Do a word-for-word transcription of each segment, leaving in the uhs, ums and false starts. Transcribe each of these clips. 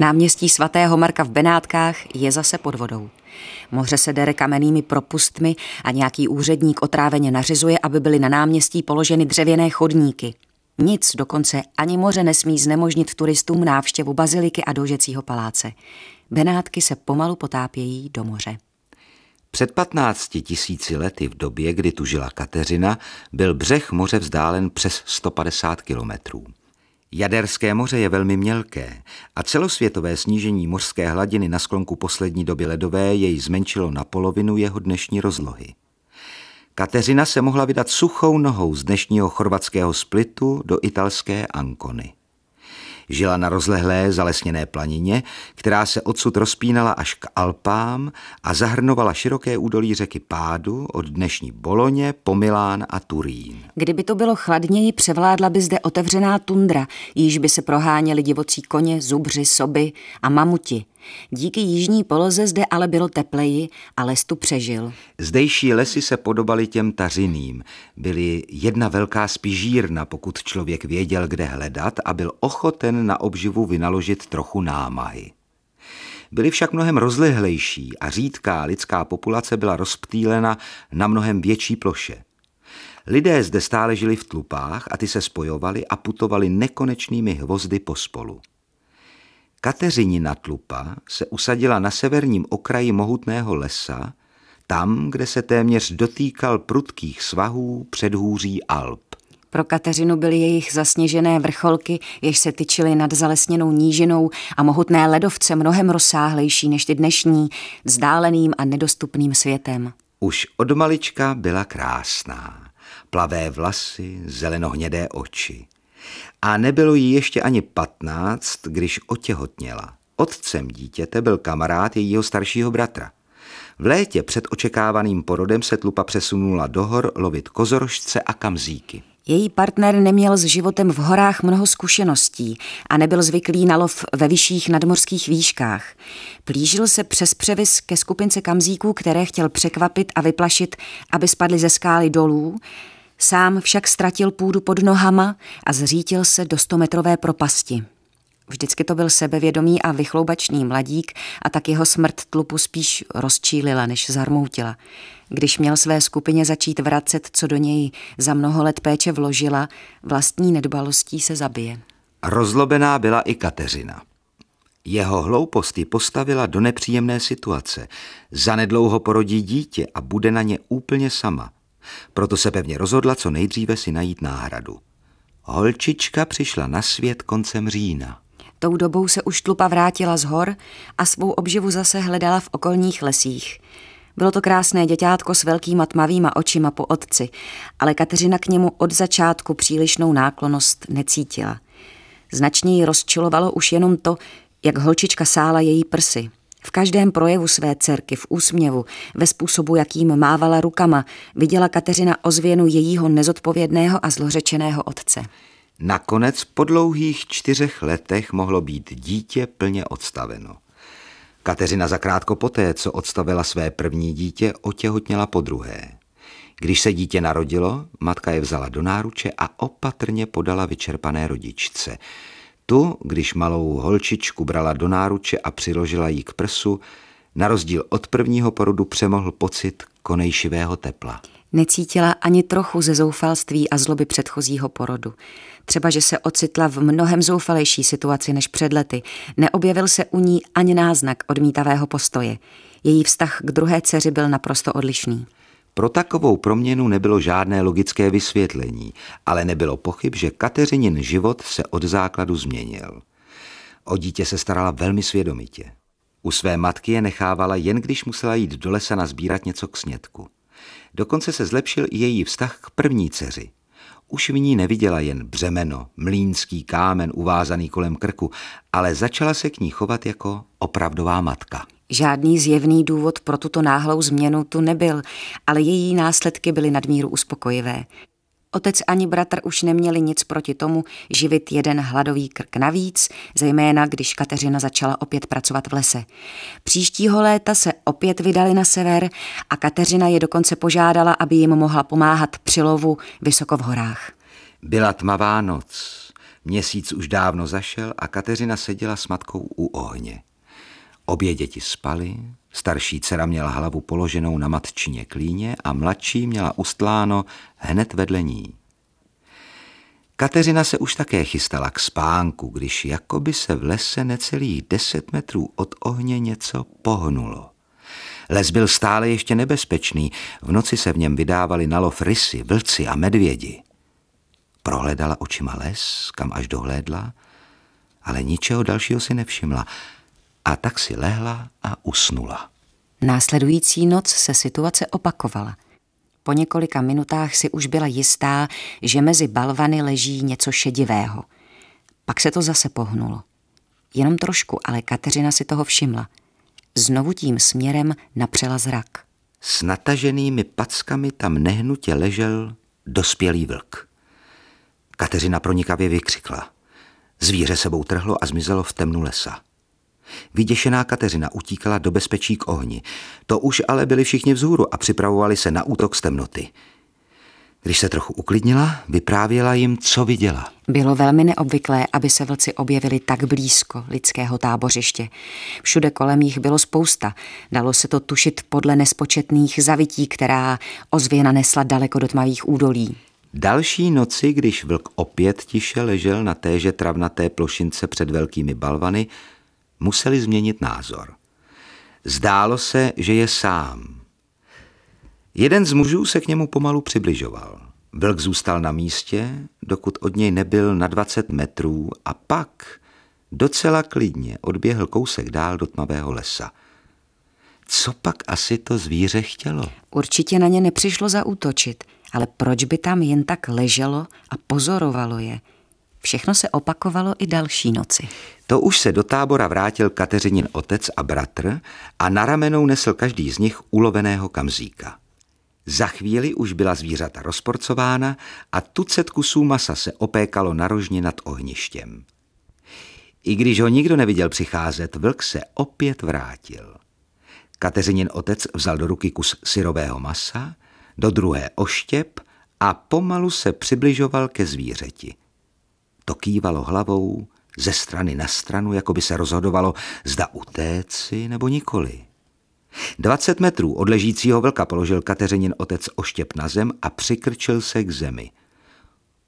Náměstí svatého Marka v Benátkách je zase pod vodou. Moře se dere kamennými propustmi a nějaký úředník otráveně nařizuje, aby byly na náměstí položeny dřevěné chodníky. Nic, dokonce ani moře nesmí znemožnit turistům návštěvu baziliky a dožecího paláce. Benátky se pomalu potápějí do moře. Před patnácti tisíci lety v době, kdy tu žila Kateřina, byl břeh moře vzdálen přes sto padesát kilometrů. Jaderské moře je velmi mělké a celosvětové snížení mořské hladiny na sklonku poslední doby ledové jej zmenšilo na polovinu jeho dnešní rozlohy. Kateřina se mohla vydat suchou nohou z dnešního chorvatského Splitu do italské Ankony. Žila na rozlehlé zalesněné planině, která se odsud rozpínala až k Alpám a zahrnovala široké údolí řeky Pádu od dnešní Bolonie po Milán a Turín. Kdyby to bylo chladněji, převládla by zde otevřená tundra, jíž by se proháněli divocí koně, zubři, soby a mamuti. Díky jižní poloze zde ale bylo tepleji a les tu přežil. Zdejší lesy se podobaly těm tařiným. Byly jedna velká spižírna, pokud člověk věděl, kde hledat a byl ochoten na obživu vynaložit trochu námahy. Byly však mnohem rozlehlejší a řídká lidská populace byla rozptýlena na mnohem větší ploše. Lidé zde stále žili v tlupách a ty se spojovali a putovali nekonečnými hvozdy pospolu. Kateřinina tlupa se usadila na severním okraji mohutného lesa, tam, kde se téměř dotýkal prudkých svahů předhůří Alp. Pro Kateřinu byly jejich zasněžené vrcholky, jež se tyčily nad zalesněnou nížinou a mohutné ledovce mnohem rozsáhlejší než ty dnešní, vzdáleným a nedostupným světem. Už od malička byla krásná. Plavé vlasy, zelenohnědé oči. A nebylo jí ještě ani patnáct, když otěhotněla. Otcem dítěte byl kamarád jejího staršího bratra. V létě před očekávaným porodem se tlupa přesunula do hor lovit kozorožce a kamzíky. Její partner neměl s životem v horách mnoho zkušeností a nebyl zvyklý na lov ve vyšších nadmořských výškách. Plížil se přes převis ke skupince kamzíků, které chtěl překvapit a vyplašit, aby spadly ze skály dolů. Sám však ztratil půdu pod nohama a zřítil se do stometrové propasti. Vždycky to byl sebevědomý a vychloubačný mladík a tak jeho smrt tlupu spíš rozčílila, než zarmoutila. Když měl své skupině začít vracet, co do něj za mnoho let péče vložila, vlastní nedbalostí se zabije. Rozlobená byla i Kateřina. Jeho hloupost ji postavila do nepříjemné situace. Zanedlouho porodí dítě a bude na ně úplně sama. Proto se pevně rozhodla co nejdříve si najít náhradu. Holčička přišla na svět koncem října. Tou dobou se už tlupa vrátila z hor a svou obživu zase hledala v okolních lesích. Bylo to krásné děťátko s velkýma tmavýma očima po otci, ale Kateřina k němu od začátku přílišnou náklonost necítila. Značně ji rozčilovalo už jenom to, jak holčička sála její prsy. V každém projevu své dcerky, v úsměvu, ve způsobu, jakým mávala rukama, viděla Kateřina ozvěnu jejího nezodpovědného a zlořečeného otce. Nakonec po dlouhých čtyřech letech mohlo být dítě plně odstaveno. Kateřina zakrátko poté, co odstavila své první dítě, otěhotněla podruhé. Když se dítě narodilo, matka je vzala do náruče a opatrně podala vyčerpané rodičce. Tu, když malou holčičku brala do náruče a přiložila ji k prsu, na rozdíl od prvního porodu přemohl pocit konejšivého tepla. Necítila ani trochu ze zoufalství a zloby předchozího porodu. Třeba, že se ocitla v mnohem zoufalejší situaci než před lety, neobjevil se u ní ani náznak odmítavého postoje. Její vztah k druhé dceři byl naprosto odlišný. Pro takovou proměnu nebylo žádné logické vysvětlení, ale nebylo pochyb, že Kateřinin život se od základu změnil. O dítě se starala velmi svědomitě. U své matky je nechávala jen když musela jít do lesa nazbírat něco k snědku. Dokonce se zlepšil i její vztah k první dceři. Už v ní neviděla jen břemeno, mlýnský kámen uvázaný kolem krku, ale začala se k ní chovat jako opravdová matka. Žádný zjevný důvod pro tuto náhlou změnu tu nebyl, ale její následky byly nadmíru uspokojivé. Otec ani bratr už neměli nic proti tomu živit jeden hladový krk navíc, zejména když Kateřina začala opět pracovat v lese. Příštího léta se opět vydali na sever a Kateřina je dokonce požádala, aby jim mohla pomáhat při lovu vysoko v horách. Byla tmavá noc. Měsíc už dávno zašel a Kateřina seděla s matkou u ohně. Obě děti spaly, starší dcera měla hlavu položenou na matčině klíně a mladší měla ustláno hned vedle ní. Kateřina se už také chystala k spánku, když jakoby se v lese necelých deset metrů od ohně něco pohnulo. Les byl stále ještě nebezpečný, v noci se v něm vydávali na lov rysy, vlci a medvědi. Prohlédala očima les, kam až dohlédla, ale ničeho dalšího si nevšimla. A tak si lehla a usnula. Následující noc se situace opakovala. Po několika minutách si už byla jistá, že mezi balvany leží něco šedivého. Pak se to zase pohnulo. Jenom trošku, ale Kateřina si toho všimla. Znovu tím směrem napřela zrak. S nataženými packami tam nehnutě ležel dospělý vlk. Kateřina pronikavě vykřikla. Zvíře sebou trhlo a zmizelo v temnu lesa. Vyděšená Kateřina utíkala do bezpečí k ohni. To už ale byli všichni vzhůru a připravovali se na útok z temnoty. Když se trochu uklidnila, vyprávěla jim, co viděla. Bylo velmi neobvyklé, aby se vlci objevili tak blízko lidského tábořiště. Všude kolem jich bylo spousta. Dalo se to tušit podle nespočetných zavití, která ozvěna nesla daleko do tmavých údolí. Další noci, když vlk opět tiše ležel na téže travnaté plošince před velkými balvany, museli změnit názor. Zdálo se, že je sám. Jeden z mužů se k němu pomalu přibližoval. Vlk zůstal na místě, dokud od něj nebyl na dvacet metrů a pak docela klidně odběhl kousek dál do tmavého lesa. Co pak asi to zvíře chtělo? Určitě na ně nepřišlo zaútočit, ale proč by tam jen tak leželo a pozorovalo je? Všechno se opakovalo i další noci. To už se do tábora vrátil Kateřinin otec a bratr a na ramenou nesl každý z nich uloveného kamzíka. Za chvíli už byla zvířata rozporcována a tucet kusů masa se opékalo na rožni nad ohništěm. I když ho nikdo neviděl přicházet, vlk se opět vrátil. Kateřinin otec vzal do ruky kus syrového masa, do druhé oštěp a pomalu se přibližoval ke zvířeti. To kývalo hlavou ze strany na stranu, jako by se rozhodovalo, zda utéci nebo nikoli. Dvacet metrů od ležícího vlka položil Kateřinin otec oštěp na zem a přikrčil se k zemi.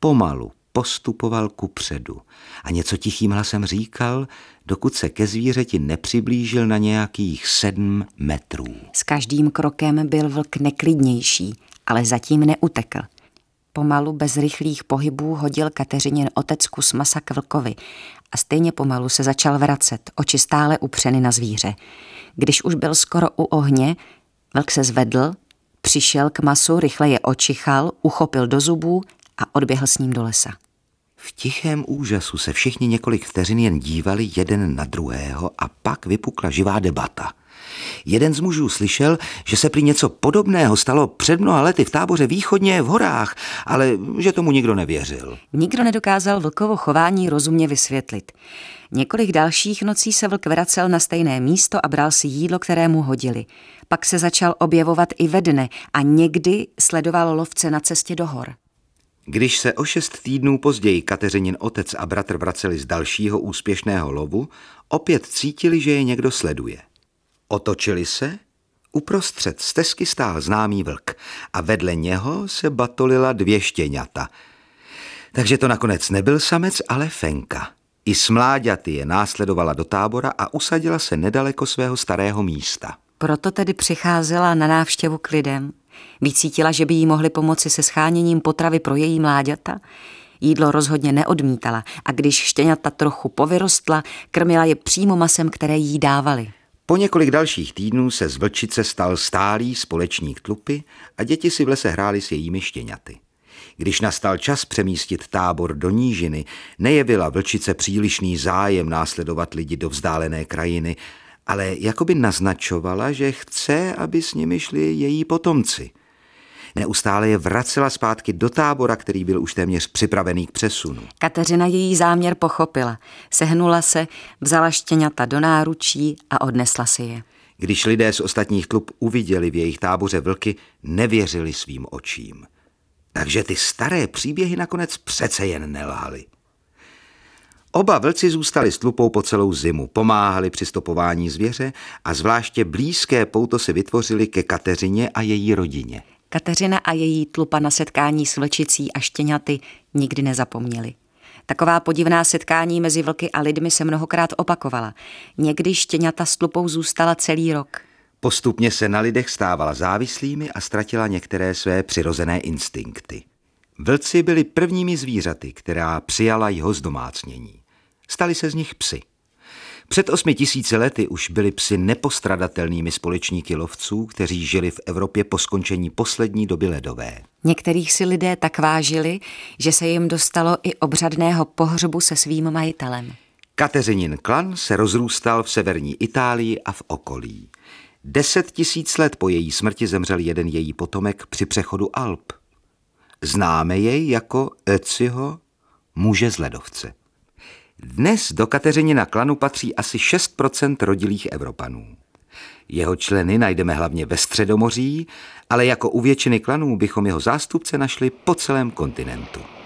Pomalu postupoval kupředu a něco tichým hlasem říkal, dokud se ke zvířeti nepřiblížil na nějakých sedm metrů. S každým krokem byl vlk neklidnější, ale zatím neutekl. Pomalu, bez rychlých pohybů, hodil Kateřinin otec kus masa k vlkovi a stejně pomalu se začal vracet, oči stále upřeny na zvíře. Když už byl skoro u ohně, vlk se zvedl, přišel k masu, rychle je očichal, uchopil do zubů a odběhl s ním do lesa. V tichém úžasu se všichni několik vteřin jen dívali jeden na druhého a pak vypukla živá debata. Jeden z mužů slyšel, že se prý něco podobného stalo před mnoha lety v táboře východně v horách, ale že tomu nikdo nevěřil. Nikdo nedokázal vlkovo chování rozumně vysvětlit. Několik dalších nocí se vlk vracel na stejné místo a bral si jídlo, které mu hodili. Pak se začal objevovat i ve dne a někdy sledoval lovce na cestě do hor. Když se o šest týdnů později Kateřinin otec a bratr vraceli z dalšího úspěšného lovu, opět cítili, že je někdo sleduje. Otočili se, uprostřed stezky stál známý vlk a vedle něho se batolila dvě štěňata. Takže to nakonec nebyl samec, ale fenka. I s mláďaty je následovala do tábora a usadila se nedaleko svého starého místa. Proto tedy přicházela na návštěvu k lidem. Vycítila, že by jí mohli pomoci se scháněním potravy pro její mláďata. Jídlo rozhodně neodmítala a když štěňata trochu povyrostla, krmila je přímo masem, které jí dávali. Po několik dalších týdnů se z vlčice stal stálý společník tlupy a děti si v lese hrály s jejími štěňaty. Když nastal čas přemístit tábor do nížiny, nejevila vlčice přílišný zájem následovat lidi do vzdálené krajiny, ale jakoby naznačovala, že chce, aby s nimi šli její potomci. Neustále je vracela zpátky do tábora, který byl už téměř připravený k přesunu. Kateřina její záměr pochopila. Sehnula se, vzala štěňata do náručí a odnesla si je. Když lidé z ostatních tlup uviděli v jejich táboře vlky, nevěřili svým očím. Takže ty staré příběhy nakonec přece jen nelhaly. Oba vlci zůstali s tlupou po celou zimu, pomáhali při stopování zvěře a zvláště blízké pouto si vytvořili ke Kateřině a její rodině. Kateřina a její tlupa na setkání s vlčicí a štěňaty nikdy nezapomněli. Taková podivná setkání mezi vlky a lidmi se mnohokrát opakovala. Někdy štěňata s tlupou zůstala celý rok. Postupně se na lidech stávala závislými a ztratila některé své přirozené instinkty. Vlci byli prvními zvířaty, která přijala jeho zdomácnění. Stali se z nich psi. Před osmi tisíci lety už byli psi nepostradatelnými společníky lovců, kteří žili v Evropě po skončení poslední doby ledové. Některých si lidé tak vážili, že se jim dostalo i obřadného pohřbu se svým majitelem. Kateřinin klan se rozrůstal v severní Itálii a v okolí. Deset tisíc let po její smrti zemřel jeden její potomek při přechodu Alp. Známe jej jako Ötziho, muže z ledovce. Dnes do Kateřinina klanu patří asi šest procent rodilých Evropanů. Jeho členy najdeme hlavně ve Středomoří, ale jako u většiny klanů bychom jeho zástupce našli po celém kontinentu.